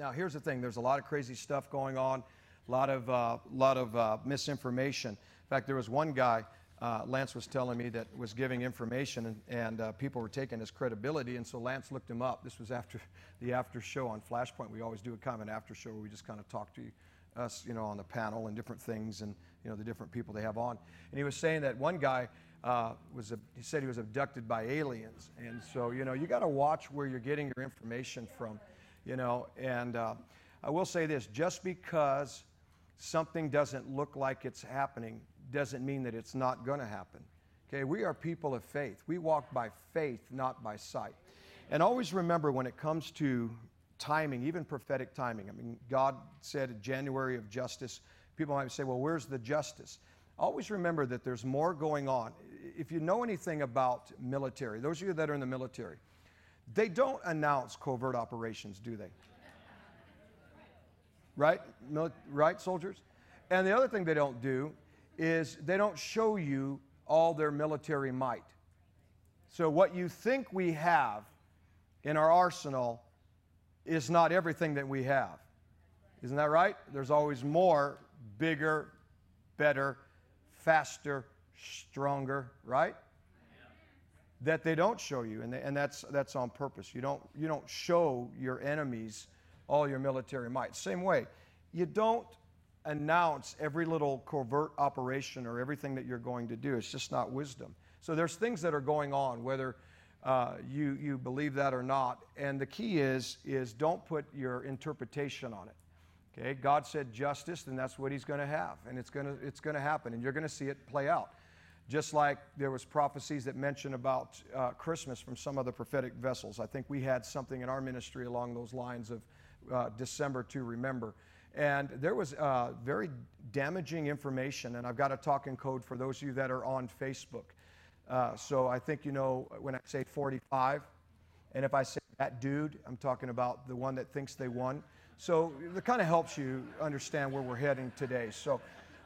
Now, here's the thing. There's a lot of crazy stuff going on, a lot of misinformation. In fact, there was one guy, Lance was telling me, that was giving information, and people were taking his credibility, and so Lance looked him up. This was after the after show on Flashpoint. We always do a kind of an after show where we just kind of talk to us, you know, on the panel and different things and, you know, the different people they have on. And he was saying that one guy, he said he was abducted by aliens. And so, you know, you got to watch where you're getting your information from, you know. And I will say this, just because something doesn't look like it's happening doesn't mean that it's not going to happen. Okay, we are people of faith. We walk by faith, not by sight. And always remember, when it comes to timing, even prophetic timing, I mean, God said January of justice. People might say, well, where's the justice? Always remember that there's more going on. If you know anything about military, those of you that are in the military, they don't announce covert operations, do they? Right? Right, soldiers? And the other thing they don't do is they don't show you all their military might. So what you think we have in our arsenal is not everything that we have. Isn't that right? There's always more, bigger, better, faster, stronger, right? Yeah. That they don't show you, and that's on purpose. You don't show your enemies all your military might. Same way, you don't announce every little covert operation or everything that you're going to do. It's just not wisdom. So there's things that are going on, whether you believe that or not. And the key is don't put your interpretation on it. Okay, God said justice, and that's what he's going to have, and it's going to happen, and you're going to see it play out. Just like there was prophecies that mention about Christmas from some other prophetic vessels. I think we had something in our ministry along those lines of December to remember. And there was very damaging information, and I've got a talking code for those of you that are on Facebook. So I think you know when I say 45, and if I say that dude, I'm talking about the one that thinks they won. So it kind of helps you understand where we're heading today. So,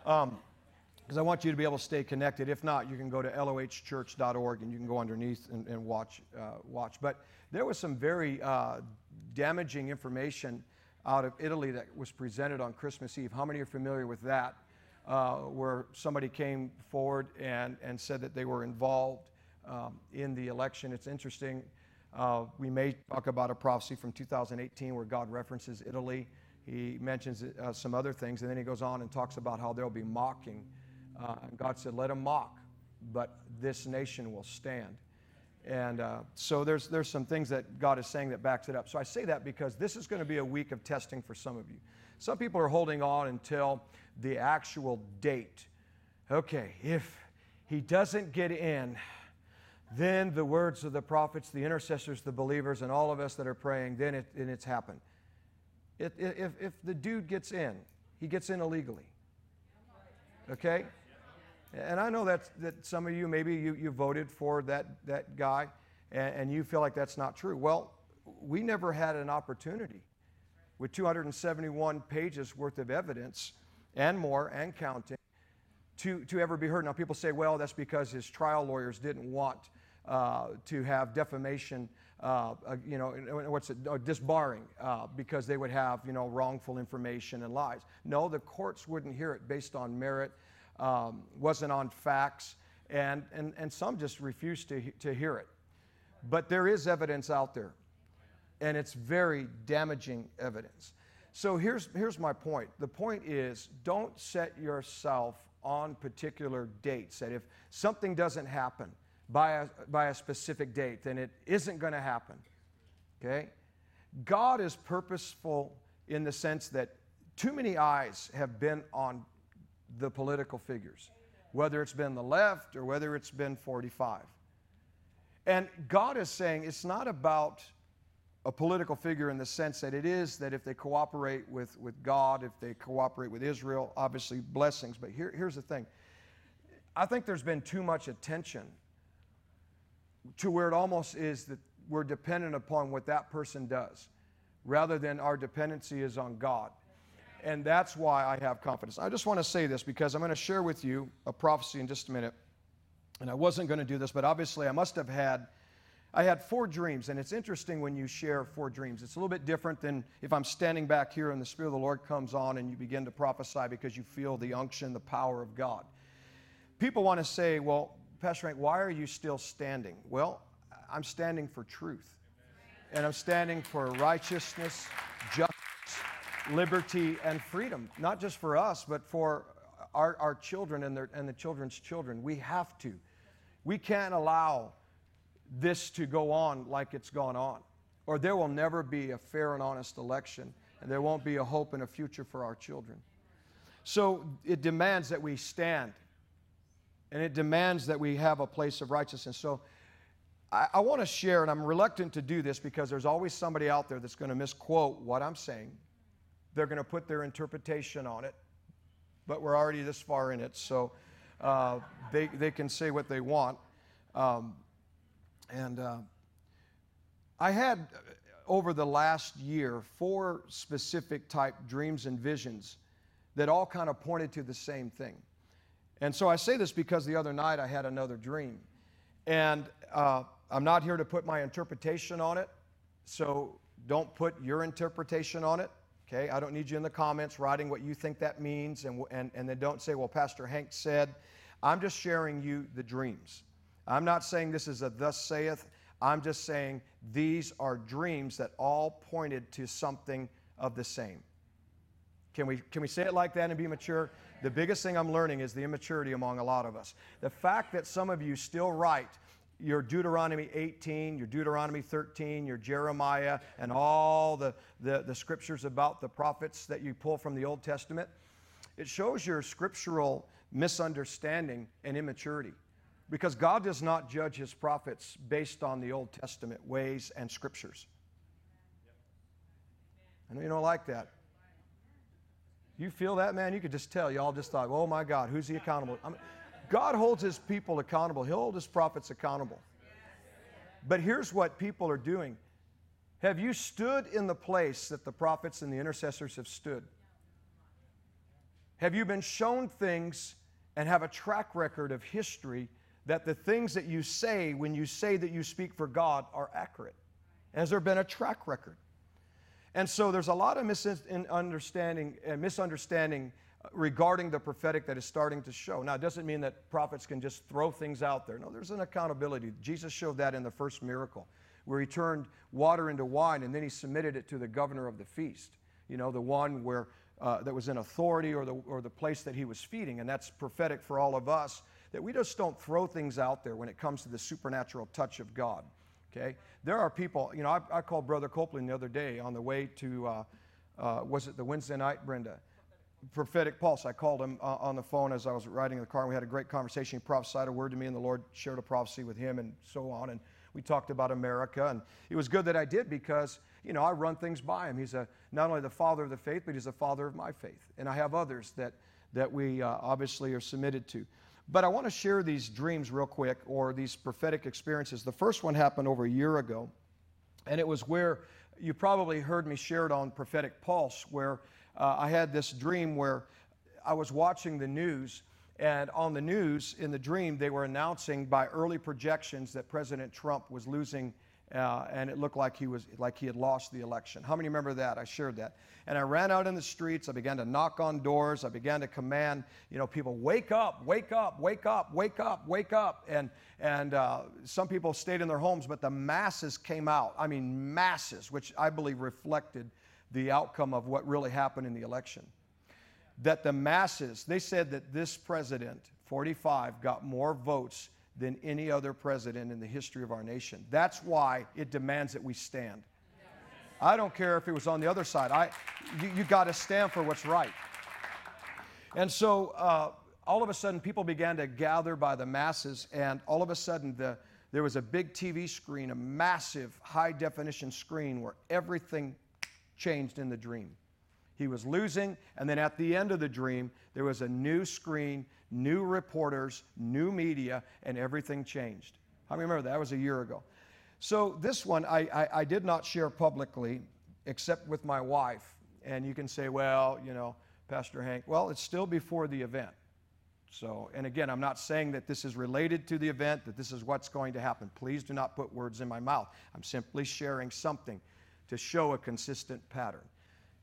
because I want you to be able to stay connected. If not, you can go to Lohchurch.org and you can go underneath and watch. But there was some very damaging information out of Italy that was presented on Christmas Eve. How many are familiar with that? Where somebody came forward and said that they were involved in the election. It's interesting. We may talk about a prophecy from 2018 where God references Italy. He mentions some other things, and then he goes on and talks about how there'll be mocking. And God said, let them mock, but this nation will stand. And so there's some things that God is saying that backs it up. So I say that because this is going to be a week of testing for some of you. Some people are holding on until the actual date. Okay, if he doesn't get in, then the words of the prophets, the intercessors, the believers, and all of us that are praying, then it's happened. If the dude gets in, he gets in illegally. Okay? And I know that some of you, maybe you voted for that guy, and you feel like that's not true. Well, we never had an opportunity with 271 pages worth of evidence and more and counting to ever be heard. Now, people say, well, that's because his trial lawyers didn't want to have defamation, disbarring, because they would have, you know, wrongful information and lies. No, the courts wouldn't hear it based on merit, wasn't on facts, and some just refused to hear it. But there is evidence out there, and it's very damaging evidence. So here's my point. The point is, don't set yourself on particular dates, that if something doesn't happen by a specific date, then it isn't going to happen. Okay? God is purposeful in the sense that too many eyes have been on the political figures, whether it's been the left or whether it's been 45. And God is saying it's not about a political figure in the sense that it is that if they cooperate with God, if they cooperate with Israel, obviously blessings. But here's the thing. I think there's been too much attention to where it almost is that we're dependent upon what that person does rather than our dependency is on God. And that's why I have confidence. I just want to say this because I'm going to share with you a prophecy in just a minute. And I wasn't going to do this, but obviously I must have had I had four dreams, and it's interesting when you share four dreams. It's a little bit different than if I'm standing back here and the Spirit of the Lord comes on and you begin to prophesy because you feel the unction, the power of God. People want to say, well, Pastor Frank, why are you still standing? Well, I'm standing for truth. And I'm standing for righteousness, justice, liberty, and freedom. Not just for us, but for our children and the children's children. We have to. We can't allow this to go on like it's gone on, or there will never be a fair and honest election, and there won't be a hope and a future for our children. So it demands that we stand, and it demands that we have a place of righteousness. So I want to share, and I'm reluctant to do this because there's always somebody out there that's going to misquote what I'm saying. They're going to put their interpretation on it, but we're already this far in it, so they can say what they want. And I had, over the last year, four specific type dreams and visions that all kind of pointed to the same thing. And so I say this because the other night I had another dream. And I'm not here to put my interpretation on it, so don't put your interpretation on it, okay? I don't need you in the comments writing what you think that means, and then don't say, well, Pastor Hank said. I'm just sharing you the dreams. I'm not saying this is a thus saith. I'm just saying these are dreams that all pointed to something of the same. Can we say it like that and be mature? The biggest thing I'm learning is the immaturity among a lot of us. The fact that some of you still write your Deuteronomy 18, your Deuteronomy 13, your Jeremiah, and all the scriptures about the prophets that you pull from the Old Testament, it shows your scriptural misunderstanding and immaturity. Because God does not judge his prophets based on the Old Testament ways and scriptures. I know you don't like that. You feel that, man? You could just tell. Y'all just thought, oh, my God, who's he accountable? God holds his people accountable. He'll hold his prophets accountable. But here's what people are doing. Have you stood in the place that the prophets and the intercessors have stood? Have you been shown things and have a track record of history that the things that you say when you say that you speak for God are accurate? Has there been a track record? And so there's a lot of misunderstanding regarding the prophetic that is starting to show. Now, it doesn't mean that prophets can just throw things out there. No, there's an accountability. Jesus showed that in the first miracle where he turned water into wine and then he submitted it to the governor of the feast, you know, the one where that was in authority or the place that he was feeding. And that's prophetic for all of us, that we just don't throw things out there when it comes to the supernatural touch of God, okay? There are people, you know, I called Brother Copeland the other day on the way to, was it the Wednesday night, Brenda? Prophetic Pulse. I called him on the phone as I was riding in the car, and we had a great conversation. He prophesied a word to me, and the Lord shared a prophecy with him and so on, and we talked about America, and it was good that I did because, you know, I run things by him. He's not only the father of the faith, but he's the father of my faith, and I have others that we obviously are submitted to. But I want to share these dreams real quick, or these prophetic experiences. The first one happened over a year ago, and it was where you probably heard me share it on Prophetic Pulse, where I had this dream where I was watching the news, and on the news, in the dream, they were announcing by early projections that President Trump was losing, and it looked like he had lost the election. How many remember that? I shared that. And I ran out in the streets. I began to knock on doors. I began to command, you know, people, wake up, wake up, wake up, wake up, wake up. And some people stayed in their homes, but the masses came out. I mean, masses, which I believe reflected the outcome of what really happened in the election. That the masses, they said that this president, 45, got more votes than any other president in the history of our nation. That's why it demands that we stand. I don't care if it was on the other side. You got to stand for what's right. And so all of a sudden, people began to gather by the masses, and all of a sudden, there was a big TV screen, a massive high-definition screen where everything changed in the dream. He was losing, and then at the end of the dream, there was a new screen, new reporters, new media, and everything changed. I remember that. That was a year ago. So this one I did not share publicly except with my wife. And you can say, well, you know, Pastor Hank, well, it's still before the event. So, and again, I'm not saying that this is related to the event, that this is what's going to happen. Please do not put words in my mouth. I'm simply sharing something to show a consistent pattern.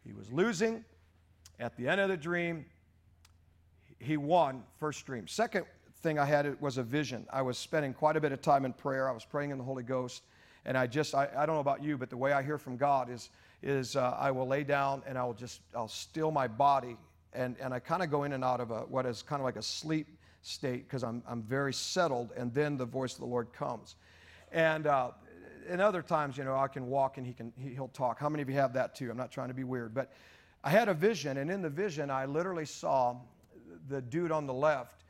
He was losing. At the end of the dream, he won. First dream. Second thing I had was a vision. I was spending quite a bit of time in prayer. I was praying in the Holy Ghost. And I don't know about you, but the way I hear from God is I will lay down and I'll still my body. And I kind of go in and out of what is kind of like a sleep state because I'm very settled, and then the voice of the Lord comes. And other times, you know, I can walk and he'll talk. How many of you have that too? I'm not trying to be weird, but I had a vision, and in the vision I literally saw the dude on the left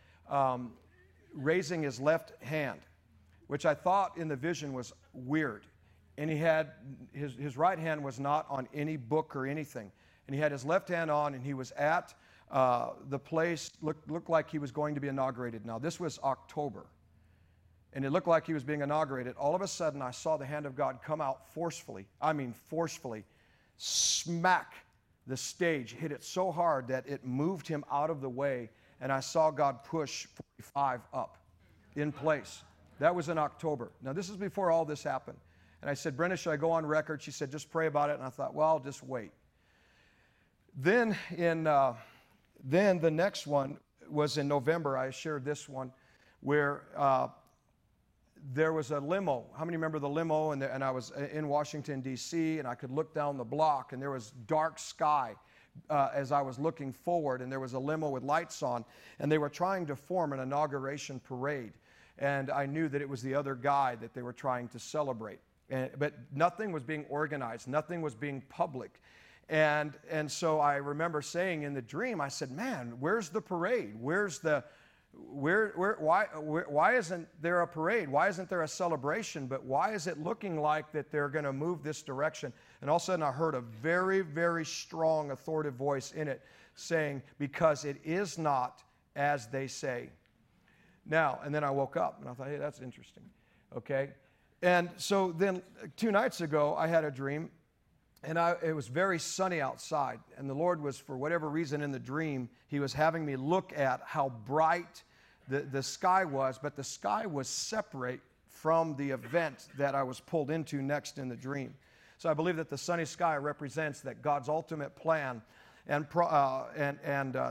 raising his left hand, which I thought in the vision was weird. And he had his right hand was not on any book or anything. And he had his left hand on, and he was at the place, looked like he was going to be inaugurated. Now, this was October, and it looked like he was being inaugurated. All of a sudden, I saw the hand of God come out forcefully, smack the stage, hit it so hard that it moved him out of the way, and I saw God push 45 up in place. That was in October. Now, this is before all this happened. And I said, "Brenda, should I go on record?" She said, "Just pray about it." And I thought, well, I'll just wait. Then the next one was in November. I shared this one where there was a limo. How many remember the limo? And I was in Washington, D.C., and I could look down the block, and there was dark sky as I was looking forward, and there was a limo with lights on, and they were trying to form an inauguration parade. And I knew that it was the other guy that they were trying to celebrate. But nothing was being organized. Nothing was being public. And so I remember saying in the dream, I said, "Man, where's the parade? Why isn't there a parade? Why isn't there a celebration? But why is it looking like that they're going to move this direction?" And all of a sudden I heard a very, very strong authoritative voice in it saying, "Because it is not as they say." Now, and then I woke up and I thought, "Hey, that's interesting." Okay. And so then 2 nights ago I had a dream. And it was very sunny outside, and the Lord was, for whatever reason in the dream, he was having me look at how bright the sky was, but the sky was separate from the event that I was pulled into next in the dream. So I believe that the sunny sky represents that God's ultimate plan and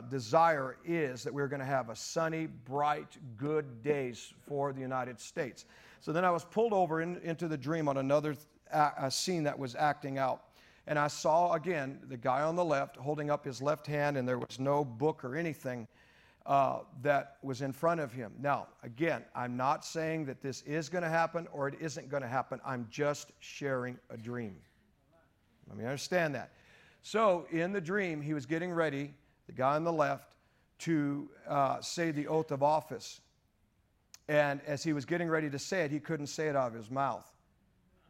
desire is that we're going to have a sunny, bright, good days for the United States. So then I was pulled over into the dream on another scene that was acting out. And I saw, again, the guy on the left holding up his left hand, and there was no book or anything that was in front of him. Now, again, I'm not saying that this is going to happen or it isn't going to happen. I'm just sharing a dream. Let me understand that. So in the dream, he was getting ready, the guy on the left, to say the oath of office. And as he was getting ready to say it, he couldn't say it out of his mouth.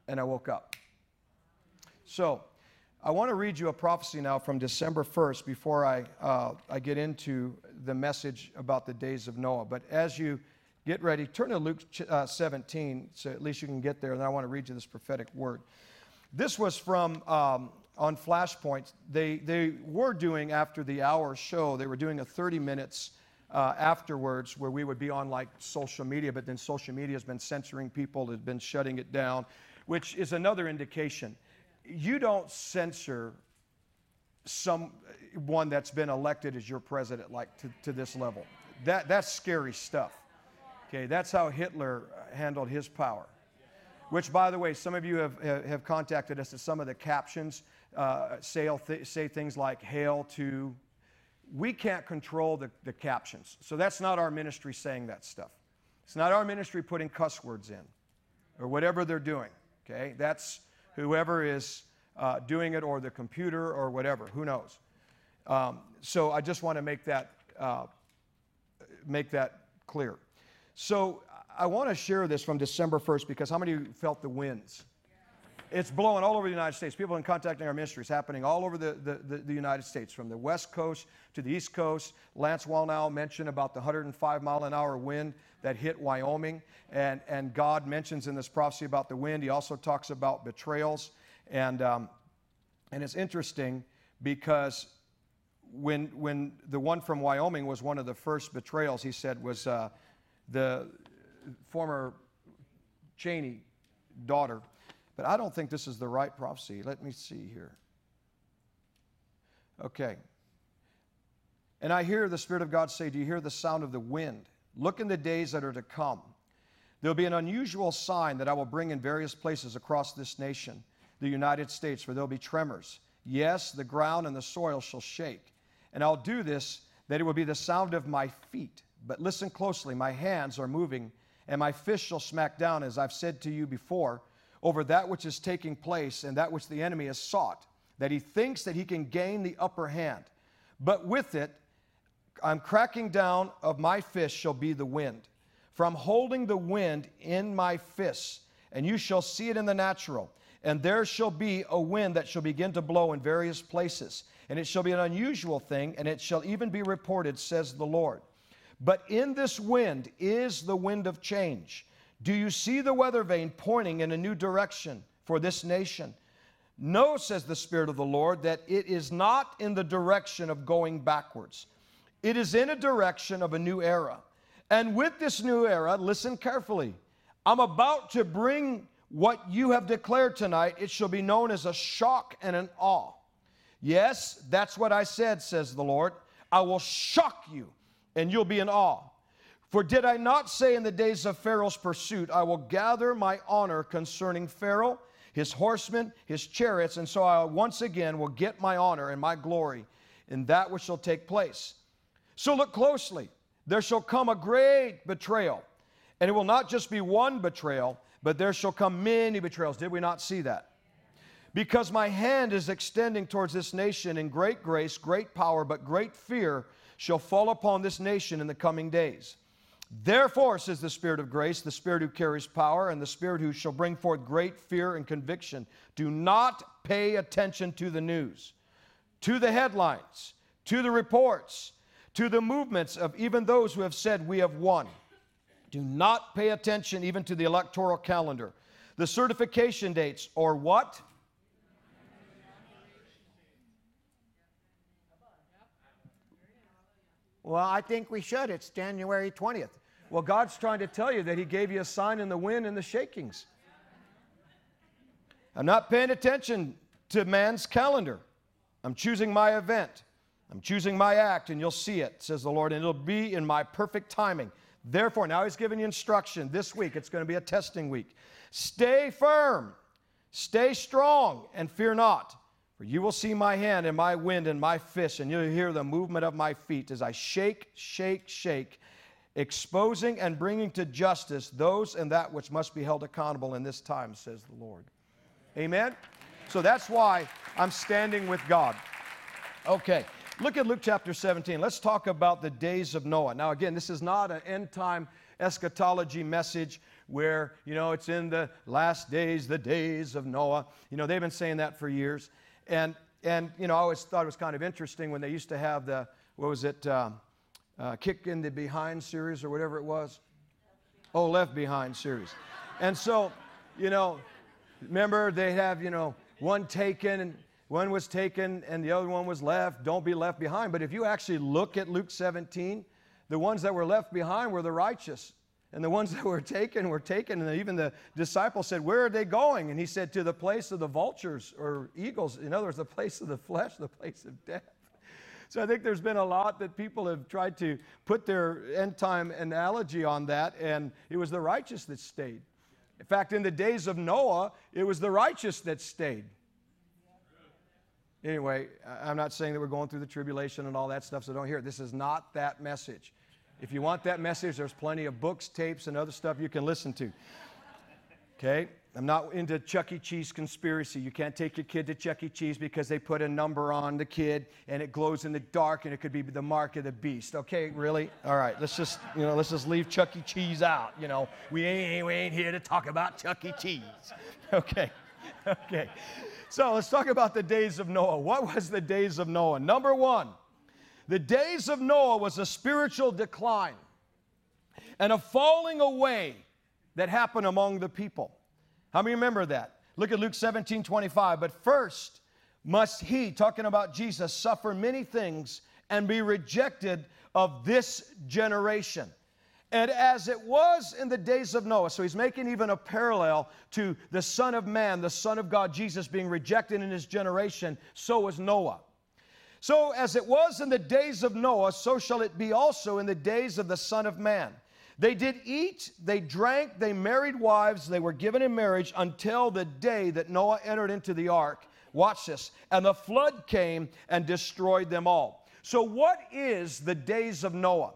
And I woke up. So I want to read you a prophecy now from December 1st before I get into the message about the days of Noah. But as you get ready, turn to Luke 17, so at least you can get there, and I want to read you this prophetic word. This was from, on Flashpoint. They were doing, after the hour show, they were doing a 30 minutes afterwards where we would be on like social media, but then social media has been censoring people, has been shutting it down, which is another indication. You don't censor someone that's been elected as your president, like to this level. That's scary stuff. Okay, that's how Hitler handled his power. Which, by the way, some of you have contacted us, that some of the captions say things like "Hail to." We can't control the captions, so that's not our ministry saying that stuff. It's not our ministry putting cuss words in, or whatever they're doing. Okay, that's whoever is doing it, or the computer, or whatever, who knows? So I just want to make that clear. So I want to share this from December 1st because how many of you felt the winds? It's blowing all over the United States. People have been contacting our ministry. It's happening all over the United States, from the West Coast to the East Coast. Lance Wallnau mentioned about the 105-mile-an-hour wind that hit Wyoming, and God mentions in this prophecy about the wind. He also talks about betrayals, and it's interesting because when the one from Wyoming was one of the first betrayals, he said, was the former Cheney daughter. But I don't think this is the right prophecy. Let me see here. Okay. And I hear the Spirit of God say, do you hear the sound of the wind? Look in the days that are to come. There'll be an unusual sign that I will bring in various places across this nation, the United States, for there'll be tremors. Yes, the ground and the soil shall shake. And I'll do this, that it will be the sound of my feet. But listen closely, my hands are moving, and my fist shall smack down, as I've said to you before, over that which is taking place and that which the enemy has sought, that he thinks that he can gain the upper hand. But with it, I'm cracking down of my fist shall be the wind. From holding the wind in my fists, and you shall see it in the natural. And there shall be a wind that shall begin to blow in various places. And it shall be an unusual thing, and it shall even be reported, says the Lord. But in this wind is the wind of change. Do you see the weather vane pointing in a new direction for this nation? No, says the Spirit of the Lord, that it is not in the direction of going backwards. It is in a direction of a new era. And with this new era, listen carefully, I'm about to bring what you have declared tonight. It shall be known as a shock and an awe. Yes, that's what I said, says the Lord. I will shock you, and you'll be in awe. For did I not say in the days of Pharaoh's pursuit, I will gather my honor concerning Pharaoh, his horsemen, his chariots, and so I once again will get my honor and my glory in that which shall take place. So look closely. There shall come a great betrayal, and it will not just be one betrayal, but there shall come many betrayals. Did we not see that? Because my hand is extending towards this nation in great grace, great power, but great fear shall fall upon this nation in the coming days. Therefore, says the Spirit of grace, the Spirit who carries power, and the Spirit who shall bring forth great fear and conviction. Do not pay attention to the news, to the headlines, to the reports, to the movements of even those who have said we have won. Do not pay attention even to the electoral calendar. The certification dates or what? Well, I think we should. It's January 20th. Well, God's trying to tell you that he gave you a sign in the wind and the shakings. I'm not paying attention to man's calendar. I'm choosing my event. I'm choosing my act, and you'll see it, says the Lord, and it'll be in my perfect timing. Therefore, now he's giving you instruction. This week, it's going to be a testing week. Stay firm, stay strong, and fear not. For you will see my hand and my wind and my fist, and you'll hear the movement of my feet as I shake, shake, shake, exposing and bringing to justice those and that which must be held accountable in this time, says the Lord. Amen? So that's why I'm standing with God. Okay. Look at Luke chapter 17. Let's talk about the days of Noah. Now, again, this is not an end-time eschatology message where, you know, it's in the last days, the days of Noah. You know, they've been saying that for years. And you know, I always thought it was kind of interesting when they used to have the, what was it, Kick in the Behind series or whatever it was? Left Behind series. And so, you know, remember they have, you know, one was taken and the other one was left. Don't be left behind. But if you actually look at Luke 17, the ones that were left behind were the righteous. And the ones that were taken. And even the disciples said, where are they going? And he said, to the place of the vultures or eagles. In other words, the place of the flesh, the place of death. So I think there's been a lot that people have tried to put their end time analogy on that. And it was the righteous that stayed. In fact, in the days of Noah, it was the righteous that stayed. Anyway, I'm not saying that we're going through the tribulation and all that stuff, so don't hear it. This is not that message. If you want that message, there's plenty of books, tapes, and other stuff you can listen to. Okay? I'm not into Chuck E. Cheese conspiracy. You can't take your kid to Chuck E. Cheese because they put a number on the kid, and it glows in the dark, and it could be the mark of the beast. Okay, really? All right, let's just leave Chuck E. Cheese out. You know, we ain't here to talk about Chuck E. Cheese. Okay. So let's talk about the days of Noah. What was the days of Noah? Number one, the days of Noah was a spiritual decline and a falling away that happened among the people. How many remember that? Look at Luke 17:25. But first, must he, talking about Jesus, suffer many things and be rejected of this generation. And as it was in the days of Noah, so he's making even a parallel to the Son of Man, the Son of God, Jesus being rejected in his generation, so was Noah. So as it was in the days of Noah, so shall it be also in the days of the Son of Man. They did eat, they drank, they married wives, they were given in marriage until the day that Noah entered into the ark. Watch this. And the flood came and destroyed them all. So what is the days of Noah?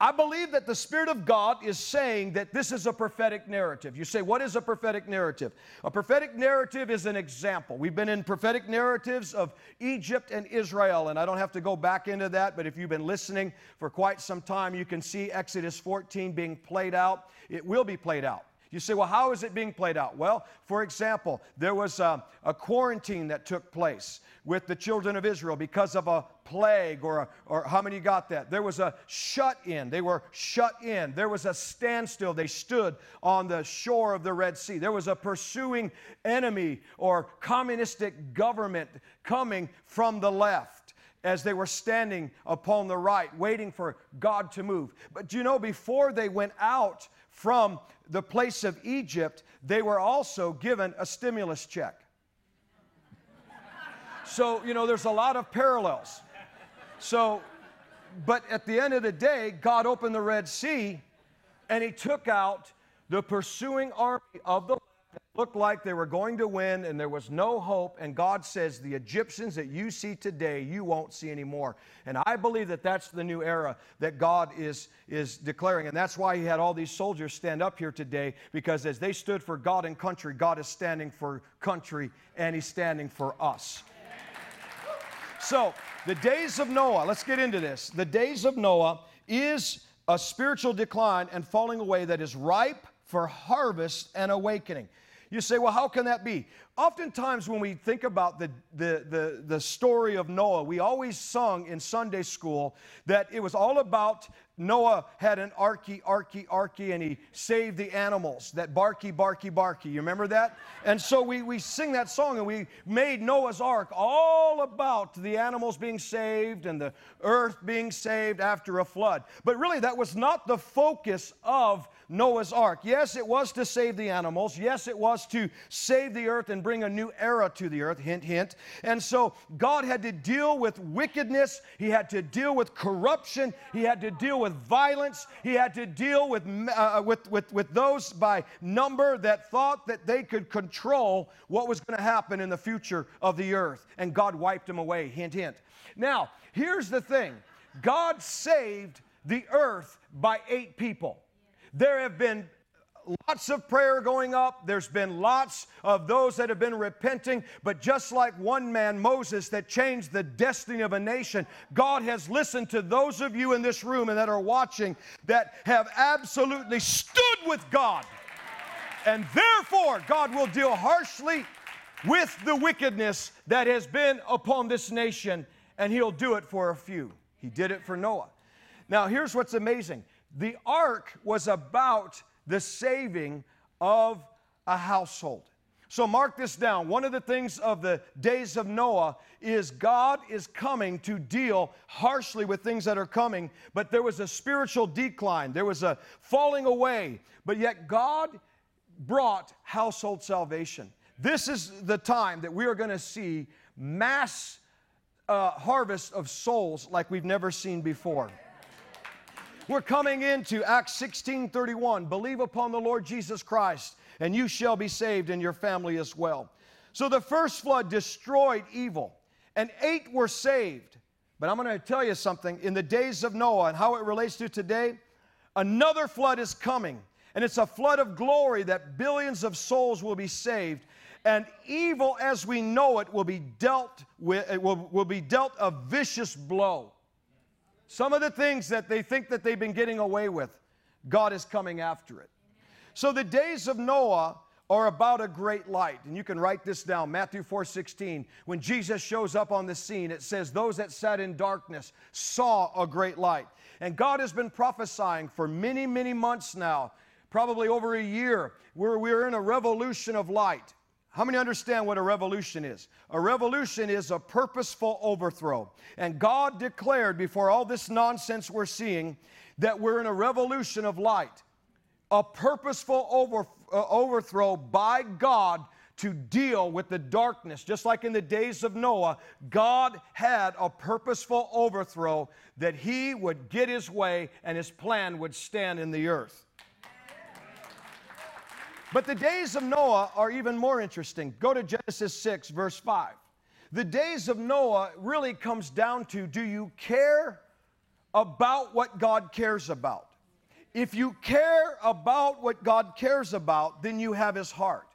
I believe that the Spirit of God is saying that this is a prophetic narrative. You say, what is a prophetic narrative? A prophetic narrative is an example. We've been in prophetic narratives of Egypt and Israel, and I don't have to go back into that, but if you've been listening for quite some time, you can see Exodus 14 being played out. It will be played out. You say, well, how is it being played out? Well, for example, there was a quarantine that took place with the children of Israel because of a plague, or how many got that? There was a shut-in. They were shut in. There was a standstill. They stood on the shore of the Red Sea. There was a pursuing enemy or communistic government coming from the left, as they were standing upon the right, waiting for God to move. But you know, before they went out from the place of Egypt, they were also given a stimulus check. So, you know, there's a lot of parallels. So, but at the end of the day, God opened the Red Sea, and he took out the pursuing army of the looked like they were going to win, and there was no hope. And God says, the Egyptians that you see today, you won't see anymore. And I believe that that's the new era that God is declaring. And that's why he had all these soldiers stand up here today, because as they stood for God and country, God is standing for country, and he's standing for us. So the days of Noah, let's get into this. The days of Noah is a spiritual decline and falling away that is ripe for harvest and awakening. You say, well, how can that be? Oftentimes when we think about the story of Noah, we always sung in Sunday school that it was all about Noah had an arky, and he saved the animals, that barky. You remember that? And so we sing that song, and we made Noah's Ark all about the animals being saved and the earth being saved after a flood. But really, that was not the focus of Noah's Ark. Yes, it was to save the animals. Yes, it was to save the earth and bring a new era to the earth, hint, hint. And so God had to deal with wickedness. He had to deal with corruption. He had to deal with violence. He had to deal with those by number that thought that they could control what was going to happen in the future of the earth. And God wiped them away, hint, hint. Now, here's the thing. God saved the earth by 8 people. There have been lots of prayer going up. There's been lots of those that have been repenting. But just like one man, Moses, that changed the destiny of a nation, God has listened to those of you in this room and that are watching that have absolutely stood with God. And therefore, God will deal harshly with the wickedness that has been upon this nation, and he'll do it for a few. He did it for Noah. Now, here's what's amazing. The ark was about the saving of a household. So mark this down. One of the things of the days of Noah is God is coming to deal harshly with things that are coming, but there was a spiritual decline. There was a falling away, but yet God brought household salvation. This is the time that we are going to see mass harvest of souls like we've never seen before. We're coming into Acts 16:31. Believe upon the Lord Jesus Christ, and you shall be saved and your family as well. So the first flood destroyed evil, and 8 were saved. But I'm going to tell you something. In the days of Noah and how it relates to today, another flood is coming, and it's a flood of glory that billions of souls will be saved, and evil as we know it will be dealt with. It will be dealt a vicious blow. Some of the things that they think that they've been getting away with, God is coming after it. So the days of Noah are about a great light. And you can write this down, Matthew 4:16. When Jesus shows up on the scene, it says, those that sat in darkness saw a great light. And God has been prophesying for many, many months now, probably over a year, where we're in a revolution of light. How many understand what a revolution is? A revolution is a purposeful overthrow. And God declared before all this nonsense we're seeing that we're in a revolution of light, a purposeful overthrow by God to deal with the darkness. Just like in the days of Noah, God had a purposeful overthrow that he would get his way and his plan would stand in the earth. But the days of Noah are even more interesting. Go to Genesis 6, verse 5. The days of Noah really comes down to, do you care about what God cares about? If you care about what God cares about, then you have his heart.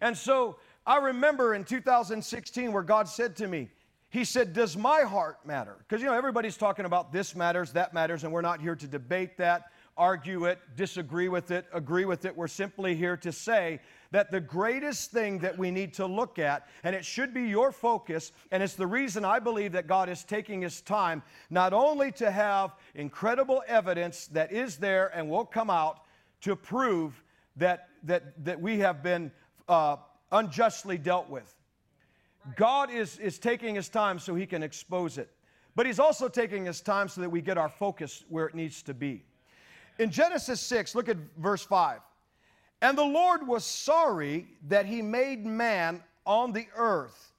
And so I remember in 2016 where God said to me, he said, does my heart matter? Because, you know, everybody's talking about this matters, that matters, and we're not here to debate that, argue it, disagree with it, agree with it. We're simply here to say that the greatest thing that we need to look at, and it should be your focus, and it's the reason I believe that God is taking his time, not only to have incredible evidence that is there and will come out to prove that we have been unjustly dealt with. God is taking his time so he can expose it. But he's also taking his time so that we get our focus where it needs to be. In Genesis 6, look at verse 5. And the Lord was sorry that he made man on the earth,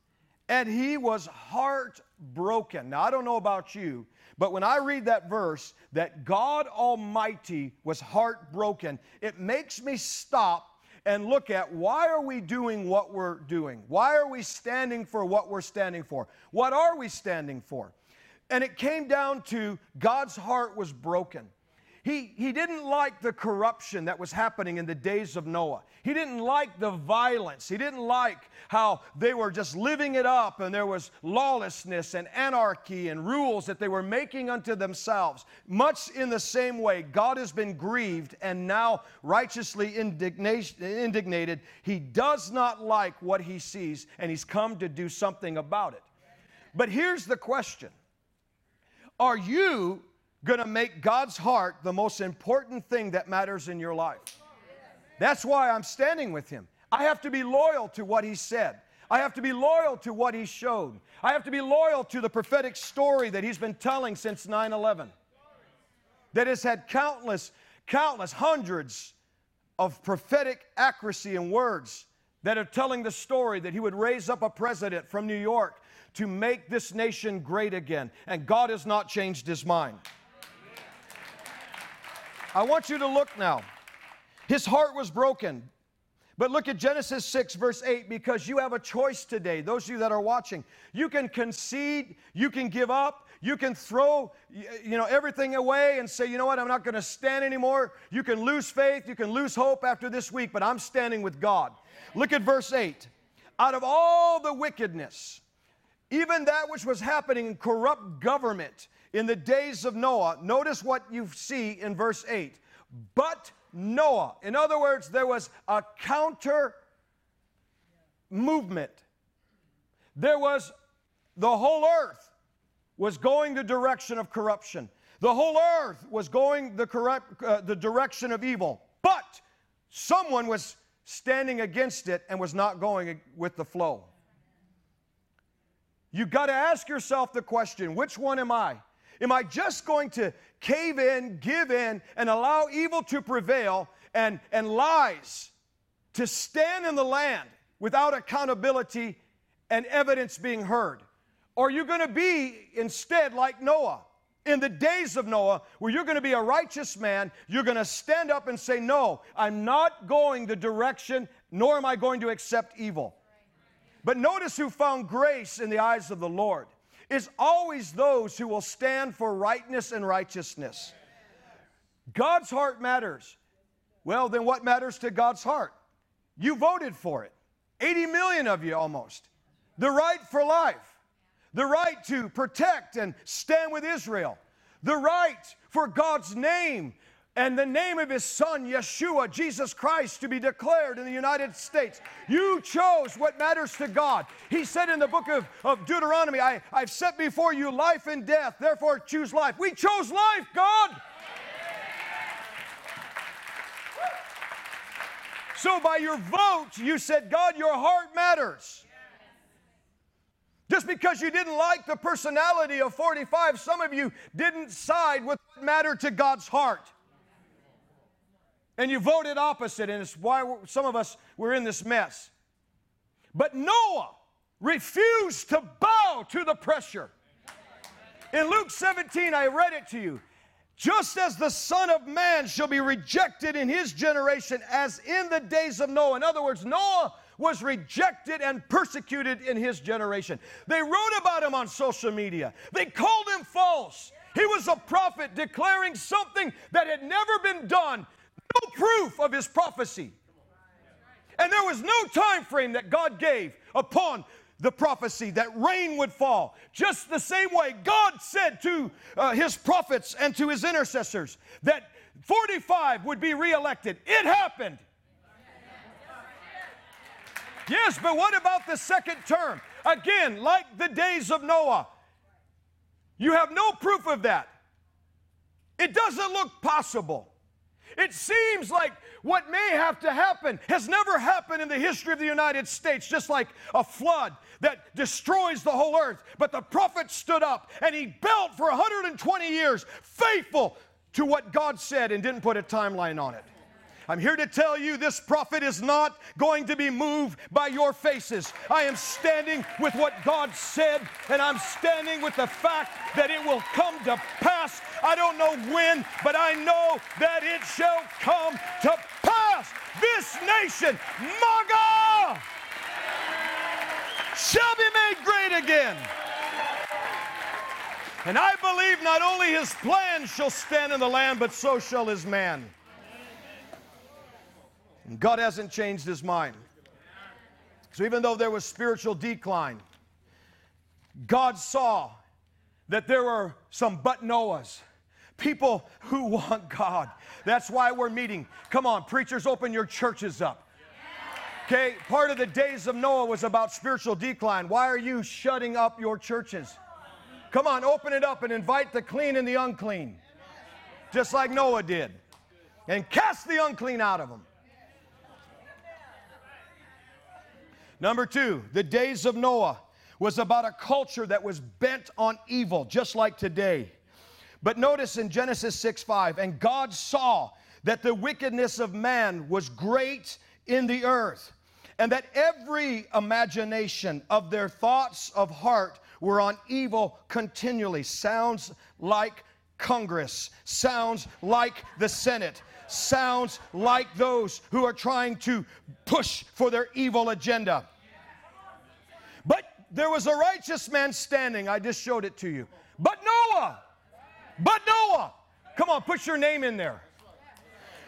and he was heartbroken. Now, I don't know about you, but when I read that verse, that God Almighty was heartbroken, it makes me stop and look at, why are we doing what we're doing? Why are we standing for what we're standing for? What are we standing for? And it came down to God's heart was broken. He didn't like the corruption that was happening in the days of Noah. He didn't like the violence. He didn't like how they were just living it up, and there was lawlessness and anarchy and rules that they were making unto themselves. Much in the same way, God has been grieved and now righteously indignated. He does not like what he sees, and he's come to do something about it. But here's the question. Are you going to make God's heart the most important thing that matters in your life? That's why I'm standing with him. I have to be loyal to what he said. I have to be loyal to what he showed. I have to be loyal to the prophetic story that he's been telling since 9/11. That has had countless hundreds of prophetic accuracy in words that are telling the story that he would raise up a president from New York to make this nation great again. And God has not changed his mind. I want you to look now. His heart was broken. But look at Genesis 6, verse 8, because you have a choice today, those of you that are watching. You can concede, you can give up, you can throw, you know, everything away and say, you know what, I'm not going to stand anymore. You can lose faith, you can lose hope after this week, but I'm standing with God. Look at verse 8. Out of all the wickedness, even that which was happening in corrupt government, in the days of Noah, notice what you see in verse 8. But Noah, in other words, there was a counter movement. There was, the whole earth was going the direction of corruption. The whole earth was going the direction of evil. But someone was standing against it and was not going with the flow. You've got to ask yourself the question, which one am I? Am I just going to cave in, give in, and allow evil to prevail and lies to stand in the land without accountability and evidence being heard? Or are you going to be instead like Noah? In the days of Noah, where you're going to be a righteous man, you're going to stand up and say, no, I'm not going the direction, nor am I going to accept evil. But notice who found grace in the eyes of the Lord. It's always those who will stand for rightness and righteousness. God's heart matters. Well, then what matters to God's heart? You voted for it. 80 million of you almost. The right for life. The right to protect and stand with Israel. The right for God's name and the name of his son, Yeshua, Jesus Christ, to be declared in the United States. You chose what matters to God. He said in the book of Deuteronomy, I've set before you life and death, therefore choose life. We chose life, God. So by your vote, you said, God, your heart matters. Just because you didn't like the personality of 45, some of you didn't side with what mattered to God's heart. And you voted opposite, and it's why some of us were in this mess. But Noah refused to bow to the pressure. In Luke 17, I read it to you. Just as the Son of Man shall be rejected in his generation as in the days of Noah. In other words, Noah was rejected and persecuted in his generation. They wrote about him on social media. They called him false. He was a prophet declaring something that had never been done. No proof of his prophecy. And there was no time frame that God gave upon the prophecy that rain would fall. Just the same way God said to his prophets and to his intercessors that 45 would be reelected. It happened. Yes, but what about the second term? Again, like the days of Noah, you have no proof of that. It doesn't look possible. It seems like what may have to happen has never happened in the history of the United States, just like a flood that destroys the whole earth. But the prophet stood up and he built for 120 years, faithful to what God said, and didn't put a timeline on it. I'm here to tell you this prophet is not going to be moved by your faces. I am standing with what God said, and I'm standing with the fact that it will come to pass. I don't know when, but I know that it shall come to pass. This nation, MAGA, shall be made great again. And I believe not only his plan shall stand in the land, but so shall his man. God hasn't changed his mind. So even though there was spiritual decline, God saw that there were some but Noahs, people who want God. That's why we're meeting. Come on, preachers, open your churches up. Okay, part of the days of Noah was about spiritual decline. Why are you shutting up your churches? Come on, open it up and invite the clean and the unclean, just like Noah did, and cast the unclean out of them. Number two, the days of Noah was about a culture that was bent on evil, just like today. But notice in Genesis 6:5, and God saw that the wickedness of man was great in the earth, and that every imagination of their thoughts of heart were on evil continually. Sounds like Congress. Sounds like the Senate. Sounds like those who are trying to push for their evil agenda. But there was a righteous man standing. I just showed it to you. But Noah. But Noah. Come on, put your name in there.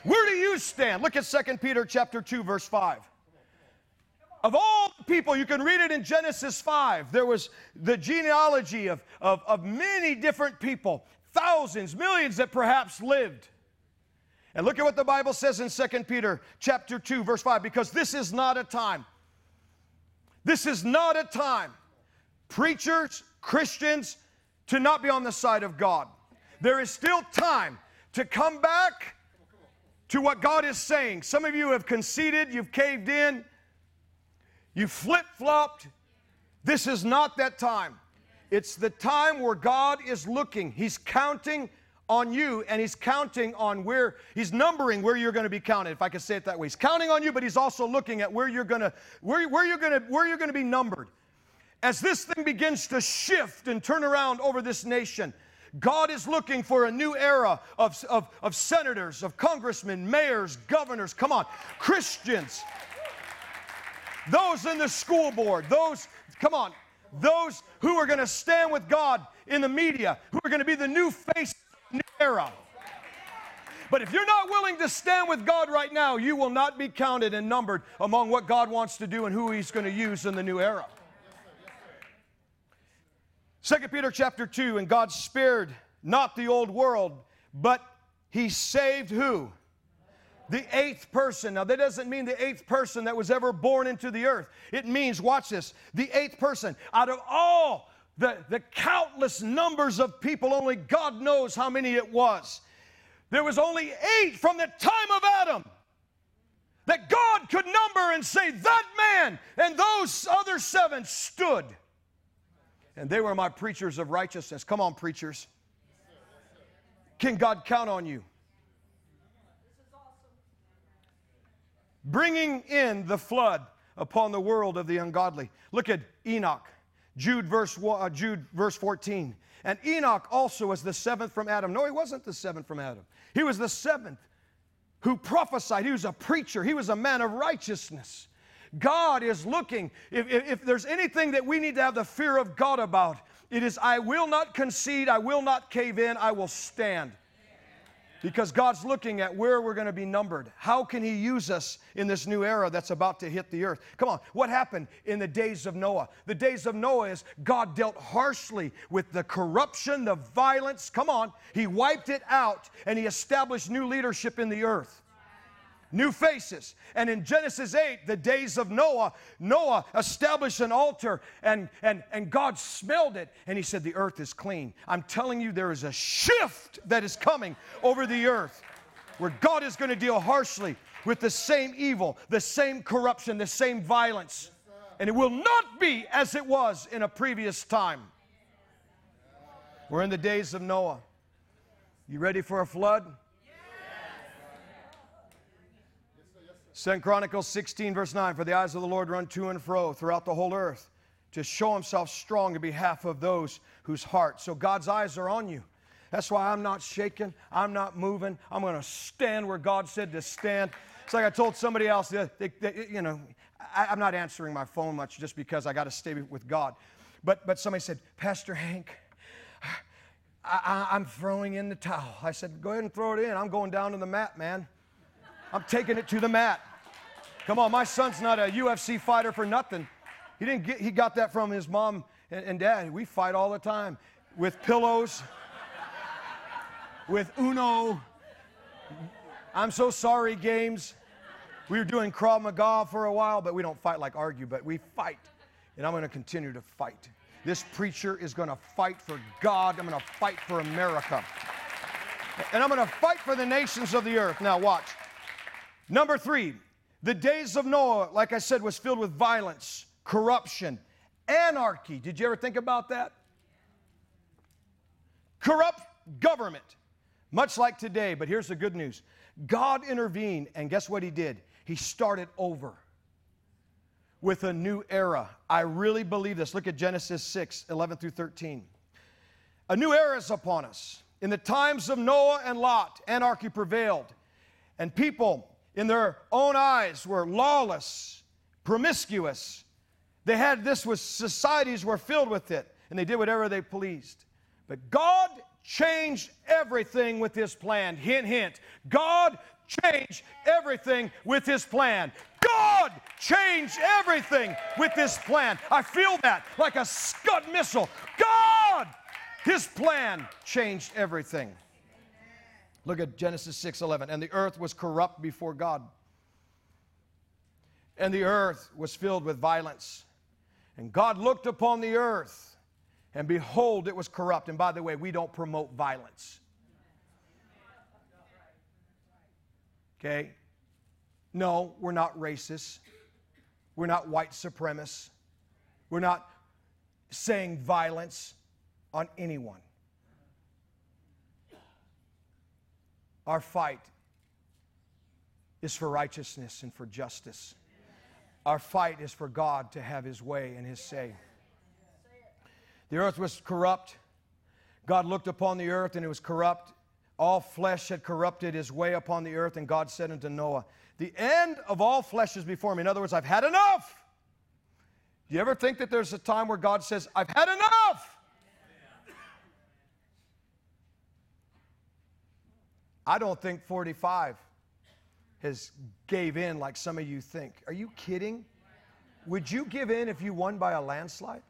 Where do you stand? Look at 2 Peter chapter 2, verse 5. Of all the people, you can read it in Genesis 5. There was the genealogy of many different people. Thousands, millions that perhaps lived. And look at what the Bible says in 2 Peter chapter 2, verse 5, because this is not a time. This is not a time, preachers, Christians, to not be on the side of God. There is still time to come back to what God is saying. Some of you have conceded, you've caved in, you flip-flopped. This is not that time. It's the time where God is looking. He's counting on you, and he's counting on where, he's numbering where you're going to be counted, if I could say it that way. He's counting on you, but he's also looking at where you're going to be numbered. As this thing begins to shift and turn around over this nation, God is looking for a new era of senators, of congressmen, mayors, governors. Come on, Christians, those in the school board, those, come on, those who are going to stand with God in the media, who are going to be the new face. Era. But if you're not willing to stand with God right now, you will not be counted and numbered among what God wants to do and who he's going to use in the new era. 2 Peter chapter 2, and God spared not the old world, but he saved who? The eighth person. Now, that doesn't mean the eighth person that was ever born into the earth. It means, watch this, the eighth person out of all the countless numbers of people, only God knows how many it was. There was only eight from the time of Adam that God could number and say, that man and those other seven stood. And they were my preachers of righteousness. Come on, preachers. Can God count on you? Bringing in the flood upon the world of the ungodly. Look at Enoch. Jude verse 14. And Enoch also was the seventh from Adam. No, he wasn't the seventh from Adam. He was the seventh who prophesied. He was a preacher. He was a man of righteousness. God is looking. If there's anything that we need to have the fear of God about, it is, I will not concede. I will not cave in. I will stand. Because God's looking at where we're going to be numbered. How can He use us in this new era that's about to hit the earth? Come on, what happened in the days of Noah? The days of Noah is God dealt harshly with the corruption, the violence. Come on, He wiped it out and He established new leadership in the earth. New faces. And in Genesis 8, the days of Noah, Noah established an altar and God smelled it and He said, the earth is clean. I'm telling you, there is a shift that is coming over the earth where God is going to deal harshly with the same evil, the same corruption, the same violence. And it will not be as it was in a previous time. We're in the days of Noah. You ready for a flood? 2 Chronicles 16, verse 9, for the eyes of the Lord run to and fro throughout the whole earth to show Himself strong in behalf of those whose hearts. So God's eyes are on you. That's why I'm not shaking. I'm not moving. I'm going to stand where God said to stand. It's like I told somebody else, I'm not answering my phone much just because I got to stay with God. But somebody said, Pastor Hank, I'm throwing in the towel. I said, go ahead and throw it in. I'm going down to the mat, man. I'm taking it to the mat. Come on, my son's not a UFC fighter for nothing. He got that from his mom and dad. We fight all the time with pillows, with Uno, I'm so sorry games. We were doing Krav Maga for a while, but we don't fight like argue, but we fight. And I'm going to continue to fight. This preacher is going to fight for God. I'm going to fight for America. And I'm going to fight for the nations of the earth. Now watch. Number 3, the days of Noah, like I said, was filled with violence, corruption, anarchy. Did you ever think about that? Corrupt government, much like today. But here's the good news. God intervened, and guess what He did? He started over with a new era. I really believe this. Look at Genesis 6, 11 through 13. A new era is upon us. In the times of Noah and Lot, anarchy prevailed, and people in their own eyes were lawless, promiscuous. Societies were filled with it, and they did whatever they pleased. But God changed everything with His plan. Hint, hint. God changed everything with His plan. God changed everything with His plan. I feel that like a Scud missile. God, His plan changed everything. Look at Genesis 6:11. And the earth was corrupt before God. And the earth was filled with violence. And God looked upon the earth, and behold, it was corrupt. And by the way, we don't promote violence. Okay? No, we're not racist. We're not white supremacists. We're not saying violence on anyone. Our fight is for righteousness and for justice. Our fight is for God to have His way and His say. The earth was corrupt. God looked upon the earth and it was corrupt. All flesh had corrupted his way upon the earth, and God said unto Noah, the end of all flesh is before me. In other words, I've had enough. Do you ever think that there's a time where God says, I've had enough? I don't think 45 has gave in like some of you think. Are you kidding? Would you give in if you won by a landslide?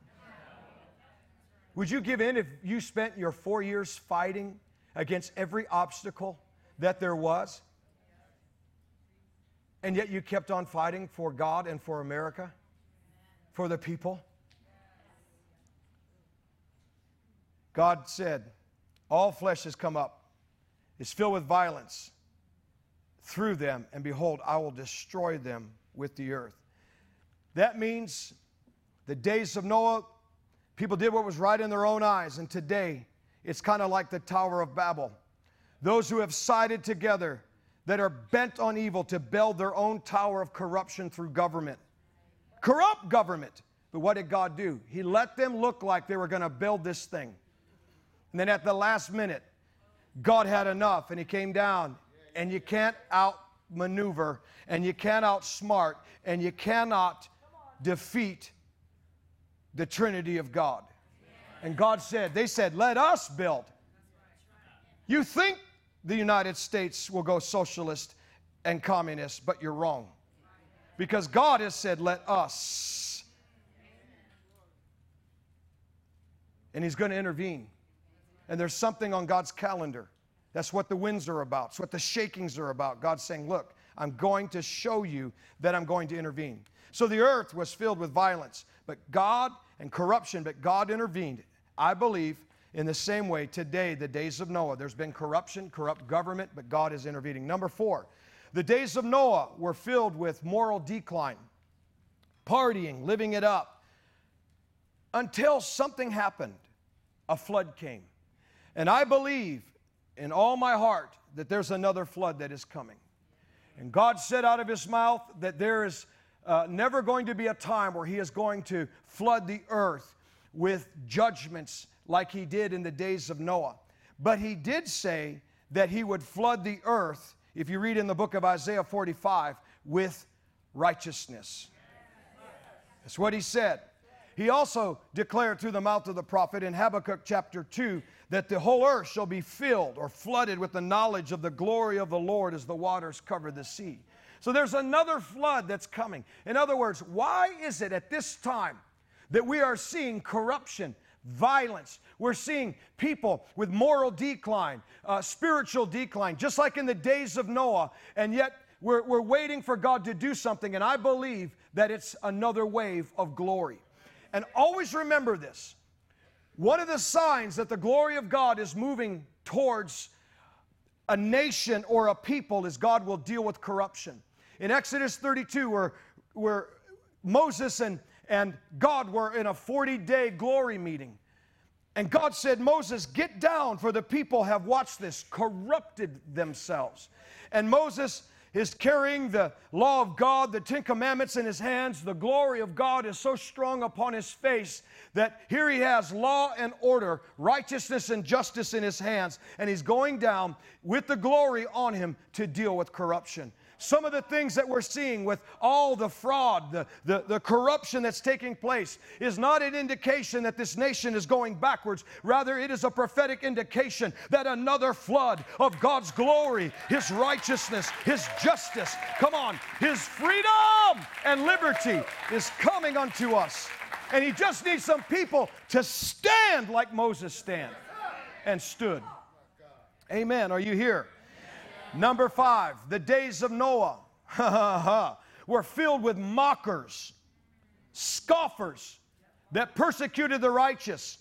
Would you give in if you spent your 4 years fighting against every obstacle that there was? And yet you kept on fighting for God and for America, for the people? God said, all flesh has come up. It's filled with violence. through them, and behold, I will destroy them with the earth. That means the days of Noah, people did what was right in their own eyes, and today it's kind of like the Tower of Babel. Those who have sided together that are bent on evil to build their own tower of corruption through government. Corrupt government. But what did God do? He let them look like they were going to build this thing. And then at the last minute, God had enough, and He came down. And you can't outmaneuver, and you can't outsmart, and you cannot defeat the Trinity of God. And God said, they said, let us build. You think the United States will go socialist and communist, but you're wrong. Because God has said, let us. And He's going to intervene. And there's something on God's calendar. That's what the winds are about. It's what the shakings are about. God's saying, look, I'm going to show you that I'm going to intervene. So the earth was filled with violence, but God and corruption, but God intervened. I believe in the same way today, the days of Noah, there's been corruption, corrupt government, but God is intervening. Number four, the days of Noah were filled with moral decline, partying, living it up, until something happened. A flood came. And I believe in all my heart that there's another flood that is coming. And God said out of His mouth that there is never going to be a time where He is going to flood the earth with judgments like He did in the days of Noah. But He did say that He would flood the earth, if you read in the book of Isaiah 45, with righteousness. That's what He said. He also declared through the mouth of the prophet in Habakkuk chapter 2 that the whole earth shall be filled or flooded with the knowledge of the glory of the Lord as the waters cover the sea. So there's another flood that's coming. In other words, why is it at this time that we are seeing corruption, violence? We're seeing people with moral decline, spiritual decline, just like in the days of Noah, and yet we're waiting for God to do something, and I believe that it's another wave of glory. And always remember this. One of the signs that the glory of God is moving towards a nation or a people is God will deal with corruption. In Exodus 32, where Moses and God were in a 40-day glory meeting, and God said, Moses, get down, for the people have watched this, corrupted themselves. And Moses is carrying the law of God, the 10 commandments in his hands. The glory of God is so strong upon his face that here he has law and order, righteousness and justice in his hands, and he's going down with the glory on him to deal with corruption. Some of the things that we're seeing with all the fraud, the corruption that's taking place is not an indication that this nation is going backwards. Rather, it is a prophetic indication that another flood of God's glory, His righteousness, His justice, come on, His freedom and liberty is coming unto us. And He just needs some people to stand like Moses stood. Amen. Are you here? Number five, the days of Noah were filled with mockers, scoffers that persecuted the righteous.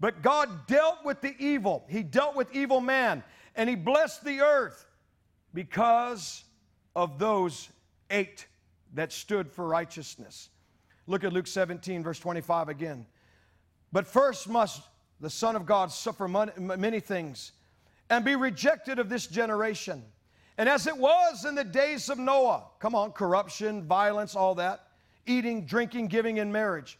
But God dealt with the evil. He dealt with evil man, and He blessed the earth because of those 8 that stood for righteousness. Look at Luke 17, verse 25 again. But first must the Son of God suffer many things, and be rejected of this generation. And as it was in the days of Noah, come on, corruption, violence, all that, eating, drinking, giving in marriage,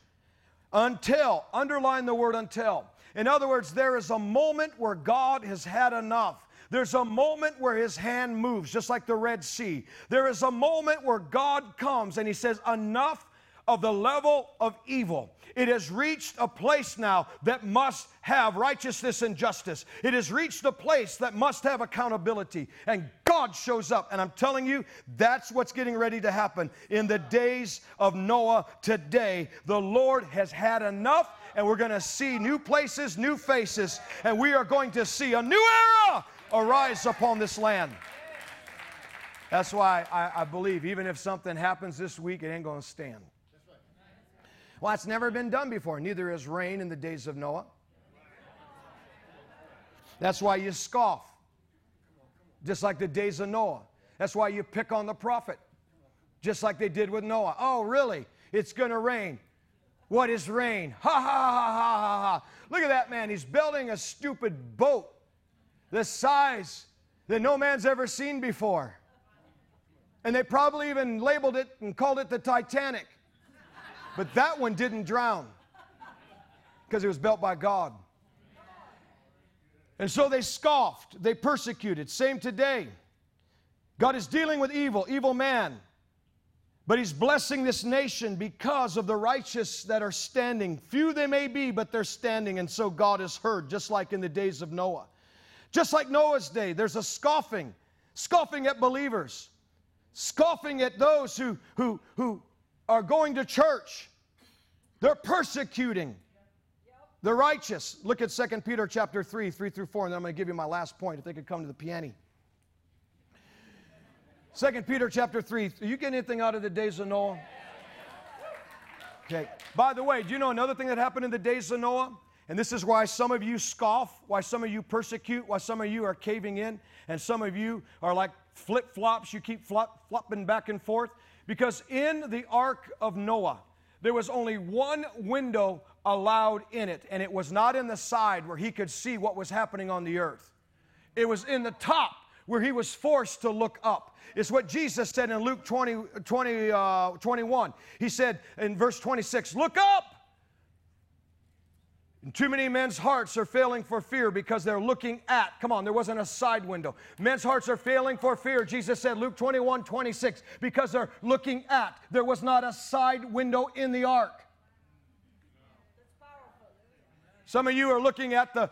until, underline the word until. In other words, there is a moment where God has had enough. There's a moment where His hand moves, just like the Red Sea. There is a moment where God comes and He says, enough of the level of evil. It has reached a place now that must have righteousness and justice. It has reached a place that must have accountability. And God shows up. And I'm telling you, that's what's getting ready to happen. In the days of Noah today, the Lord has had enough, and we're going to see new places, new faces, and we are going to see a new era arise upon this land. That's why I believe even if something happens this week, it ain't going to stand. Well, it's never been done before. Neither is rain in the days of Noah. That's why you scoff, just like the days of Noah. That's why you pick on the prophet, just like they did with Noah. Oh, really? It's going to rain. What is rain? Ha, ha, ha, ha, ha, ha. Look at that man. He's building a stupid boat the size that no man's ever seen before. And they probably even labeled it and called it the Titanic. But that one didn't drown because it was built by God. And so they scoffed. They persecuted. Same today. God is dealing with evil, evil man. But he's blessing this nation because of the righteous that are standing. Few they may be, but they're standing. And so God is heard, just like in the days of Noah. Just like Noah's day, there's a scoffing. Scoffing at believers. Scoffing at those who are going to church. They're persecuting the righteous. Look at 2 Peter chapter 3, 3 through 4, and then I'm going to give you my last point, if they could come to the piano. 2 Peter chapter 3. Are you getting anything out of the days of Noah? Okay. By the way, do you know another thing that happened in the days of Noah? And this is why some of you scoff, why some of you persecute, why some of you are caving in, and some of you are like flip-flops. You keep flopping back and forth. Because in the Ark of Noah, there was only one window allowed in it, and it was not in the side where he could see what was happening on the earth. It was in the top where he was forced to look up. It's what Jesus said in Luke 21. He said in verse 26, look up! And too many men's hearts are failing for fear because they're looking at. Come on, there wasn't a side window. Men's hearts are failing for fear, Jesus said, Luke 21, 26, because they're looking at. There was not a side window in the ark. Some of you are looking at the,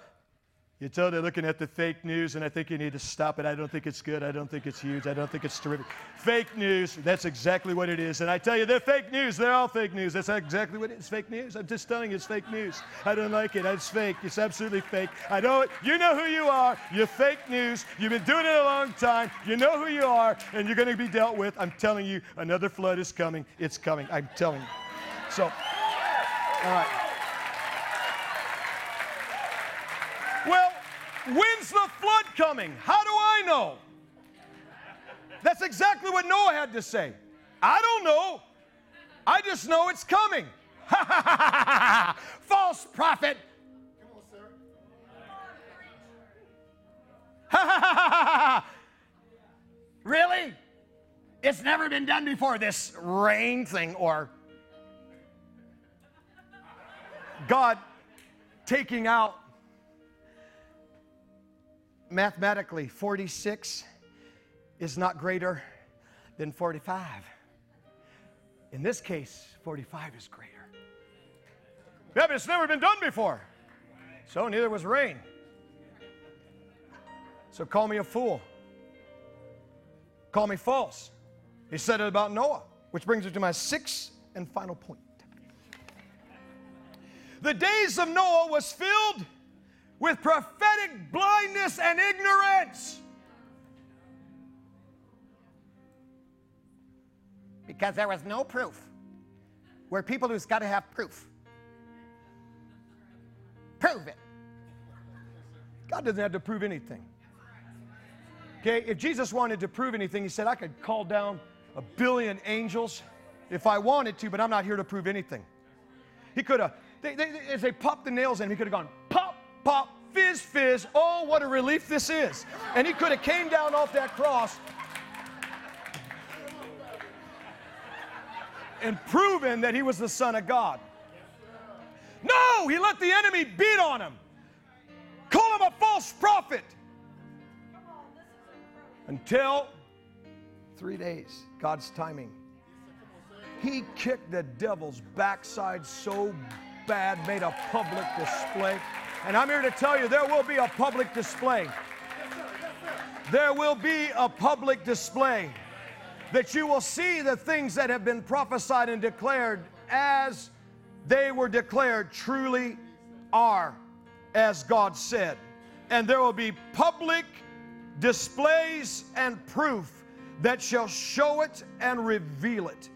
you tell they're looking at the fake news, and I think you need to stop it. I don't think it's good. I don't think it's huge. I don't think it's terrific. Fake news, that's exactly what it is. And I tell you, they're fake news. They're all fake news. That's exactly what it is, fake news. I'm just telling you, it's fake news. I don't like it. It's fake. It's absolutely fake. I know it. You know who you are. You're fake news. You've been doing it a long time. You know who you are, and you're going to be dealt with. I'm telling you, another flood is coming. It's coming. I'm telling you. So, all right. Well, when's the flood coming? How do I know? That's exactly what Noah had to say. I don't know. I just know it's coming. Ha ha ha ha ha ha! False prophet. Come on, sir. Ha ha ha ha ha ha! Really? It's never been done before, this rain thing, or God taking out mathematically, 46 is not greater than 45. In this case, 45 is greater. Yeah, but it's never been done before. So neither was rain. So call me a fool. Call me false. He said it about Noah, which brings me to my sixth and final point. The days of Noah was filled with prophetic blindness and ignorance. Because there was no proof. We're people who's got to have proof. Prove it. God doesn't have to prove anything. Okay, if Jesus wanted to prove anything, he said, I could call down 1 billion angels if I wanted to, but I'm not here to prove anything. He could have, as they popped the nails in, he could have gone, pop, pop, fizz, fizz. Oh, what a relief this is. And he could have came down off that cross and proven that he was the Son of God. No, he let the enemy beat on him. Call him a false prophet. Until 3 days, God's timing. He kicked the devil's backside so bad, made a public display. And I'm here to tell you, there will be a public display. There will be a public display that you will see the things that have been prophesied and declared as they were declared truly are, as God said. And there will be public displays and proof that shall show it and reveal it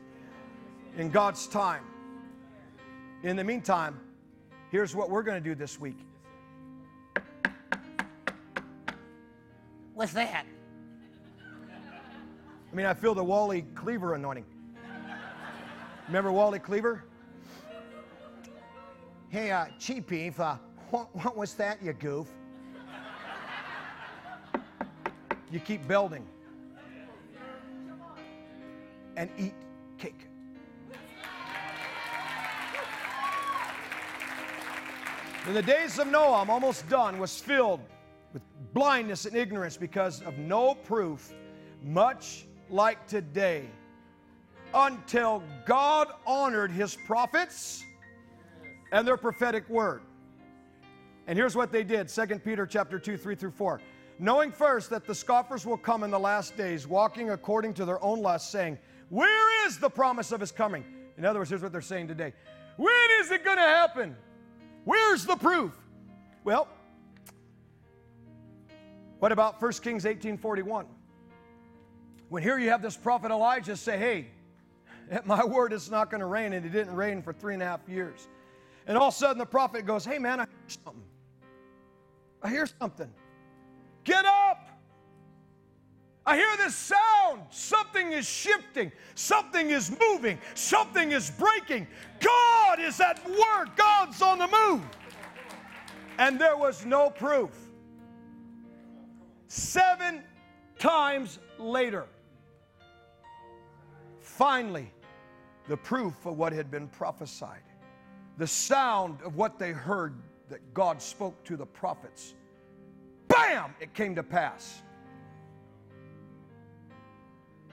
in God's time. In the meantime, here's what we're going to do this week. What's that? I mean, I feel the Wally Cleaver anointing. Remember Wally Cleaver? Hey, Chief Beef, what was that, you goof? You keep building. And eat cake. In the days of Noah, I'm almost done, was filled with blindness and ignorance because of no proof, much like today, until God honored His prophets and their prophetic word. And here's what they did, 2 Peter chapter 2, 3 through 4. Knowing first that the scoffers will come in the last days, walking according to their own lust, saying, where is the promise of His coming? In other words, here's what they're saying today. When is it going to happen? Where's the proof? Well, what about 1 Kings 18:41? When here you have this prophet Elijah say, hey, at my word it's not going to rain, and it didn't rain for 3.5 years. And all of a sudden the prophet goes, hey man, I hear something. I hear something. Get up! I hear this sound. Something is shifting. Something is moving. Something is breaking. God is at work. God's on the move. And there was no proof. 7 times later, finally, the proof of what had been prophesied, the sound of what they heard that God spoke to the prophets, bam! It came to pass.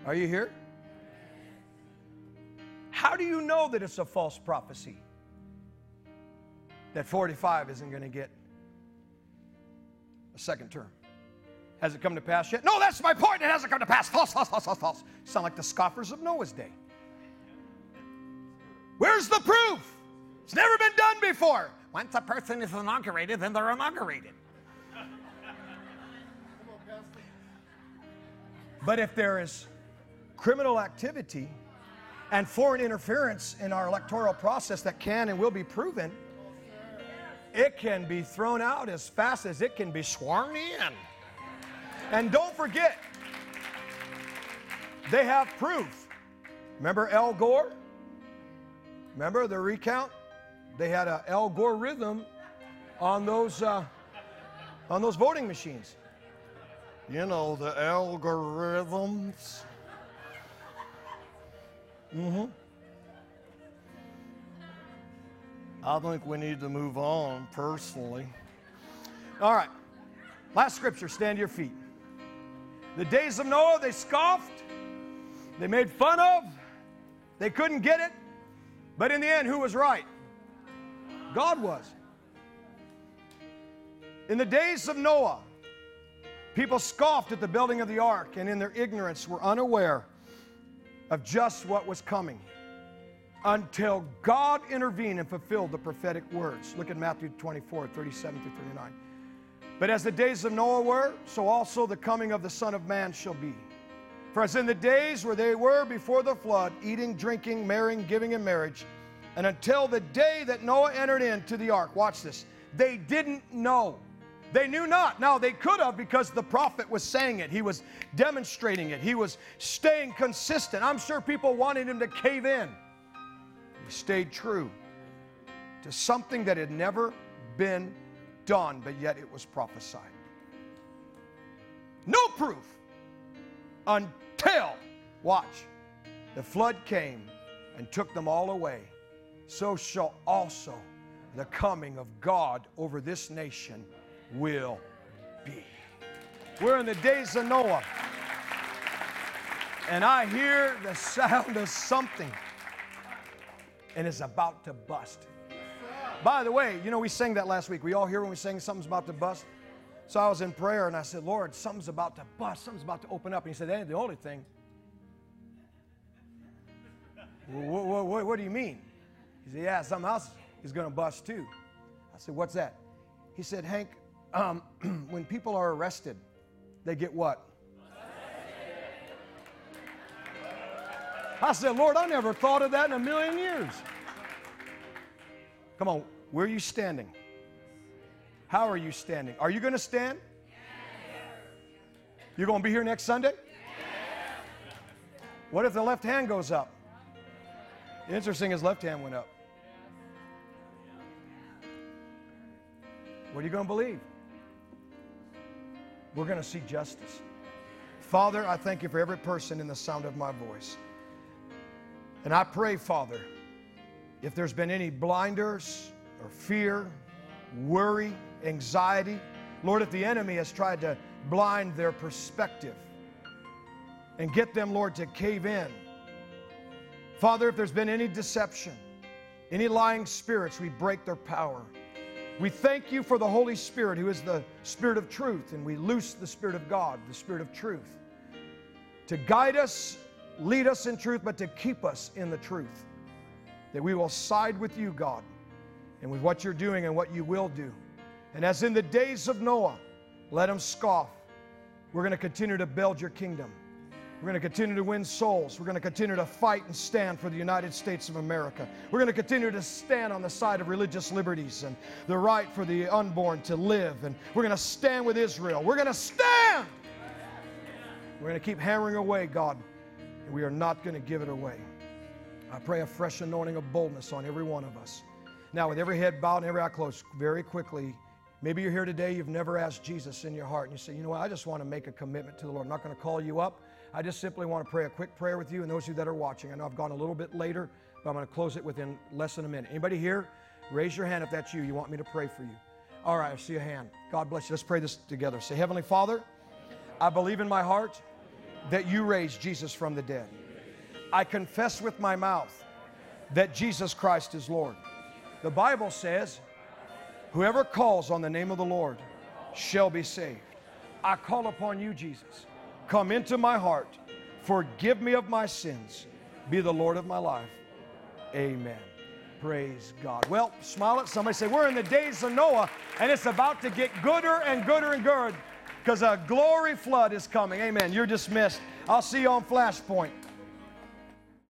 Are you here? How do you know that it's a false prophecy? That 45 isn't going to get a second term. Has it come to pass yet? No, that's my point. It hasn't come to pass. False, false, false, false, false. Sound like the scoffers of Noah's day. Where's the proof? It's never been done before. Once a person is inaugurated, then they're inaugurated. But if there is criminal activity and foreign interference in our electoral process that can and will be proven, it can be thrown out as fast as it can be sworn in. And don't forget, they have proof. Remember Al Gore? Remember the recount? They had an Al Gore rhythm on those voting machines. You know, the algorithms. Mm-hmm. I think we need to move on personally. All right. Last scripture, stand to your feet. The days of Noah, they scoffed. They made fun of. They couldn't get it. But in the end, who was right? God was. In the days of Noah, people scoffed at the building of the ark, and in their ignorance were unaware of just what was coming until God intervened and fulfilled the prophetic words. Look at Matthew 24, 37 through 39. But as the days of Noah were, so also the coming of the Son of Man shall be. For as in the days where they were before the flood, eating, drinking, marrying, giving in marriage, and until the day that Noah entered into the ark, watch this, they didn't know. They knew not. Now, they could have because the prophet was saying it. He was demonstrating it. He was staying consistent. I'm sure people wanted him to cave in. He stayed true to something that had never been done, but yet it was prophesied. No proof until, watch, the flood came and took them all away. So shall also the coming of God over this nation will be. We're in the days of Noah, and I hear the sound of something, and it's about to bust. By the way, you know, we sang that last week. We all hear when we sing something's about to bust. So I was in prayer, and I said, Lord, something's about to bust. Something's about to open up. And He said, that ain't the only thing. What do you mean? He said, yeah, something else is going to bust too. I said, what's that? He said, Hank, when people are arrested, they get what? I said, Lord, I never thought of that in a million years. Come on, where are you standing? How are you standing? Are you going to stand? Yes. You're going to be here next Sunday? Yes. What if the left hand goes up? Interesting, his left hand went up. What are you going to believe? We're going to see justice. Father, I thank you for every person in the sound of my voice. And I pray, Father, if there's been any blinders or fear, worry, anxiety, Lord, if the enemy has tried to blind their perspective and get them, Lord, to cave in. Father, if there's been any deception, any lying spirits, we break their power. We thank you for the Holy Spirit, who is the Spirit of truth, and we loose the Spirit of God, the Spirit of truth, to guide us, lead us in truth, but to keep us in the truth, that we will side with you, God, and with what you're doing and what you will do. And as in the days of Noah, let them scoff. We're going to continue to build your kingdom. We're going to continue to win souls. We're going to continue to fight and stand for the United States of America. We're going to continue to stand on the side of religious liberties and the right for the unborn to live. And we're going to stand with Israel. We're going to stand. We're going to keep hammering away, God. And we are not going to give it away. I pray a fresh anointing of boldness on every one of us. Now, with every head bowed and every eye closed, very quickly, maybe you're here today, you've never asked Jesus in your heart. And you say, you know what, I just want to make a commitment to the Lord. I'm not going to call you up. I just simply want to pray a quick prayer with you and those of you that are watching. I know I've gone a little bit later, but I'm going to close it within less than a minute. Anybody here? Raise your hand if that's you. You want me to pray for you. All right, I see a hand. God bless you. Let's pray this together. Say, Heavenly Father, I believe in my heart that you raised Jesus from the dead. I confess with my mouth that Jesus Christ is Lord. The Bible says, whoever calls on the name of the Lord shall be saved. I call upon you, Jesus. Come into my heart, forgive me of my sins, be the Lord of my life. Amen. Praise God. Well, smile at somebody. Say, we're in the days of Noah, and it's about to get gooder and gooder and gooder because a glory flood is coming. Amen. You're dismissed. I'll see you on Flashpoint.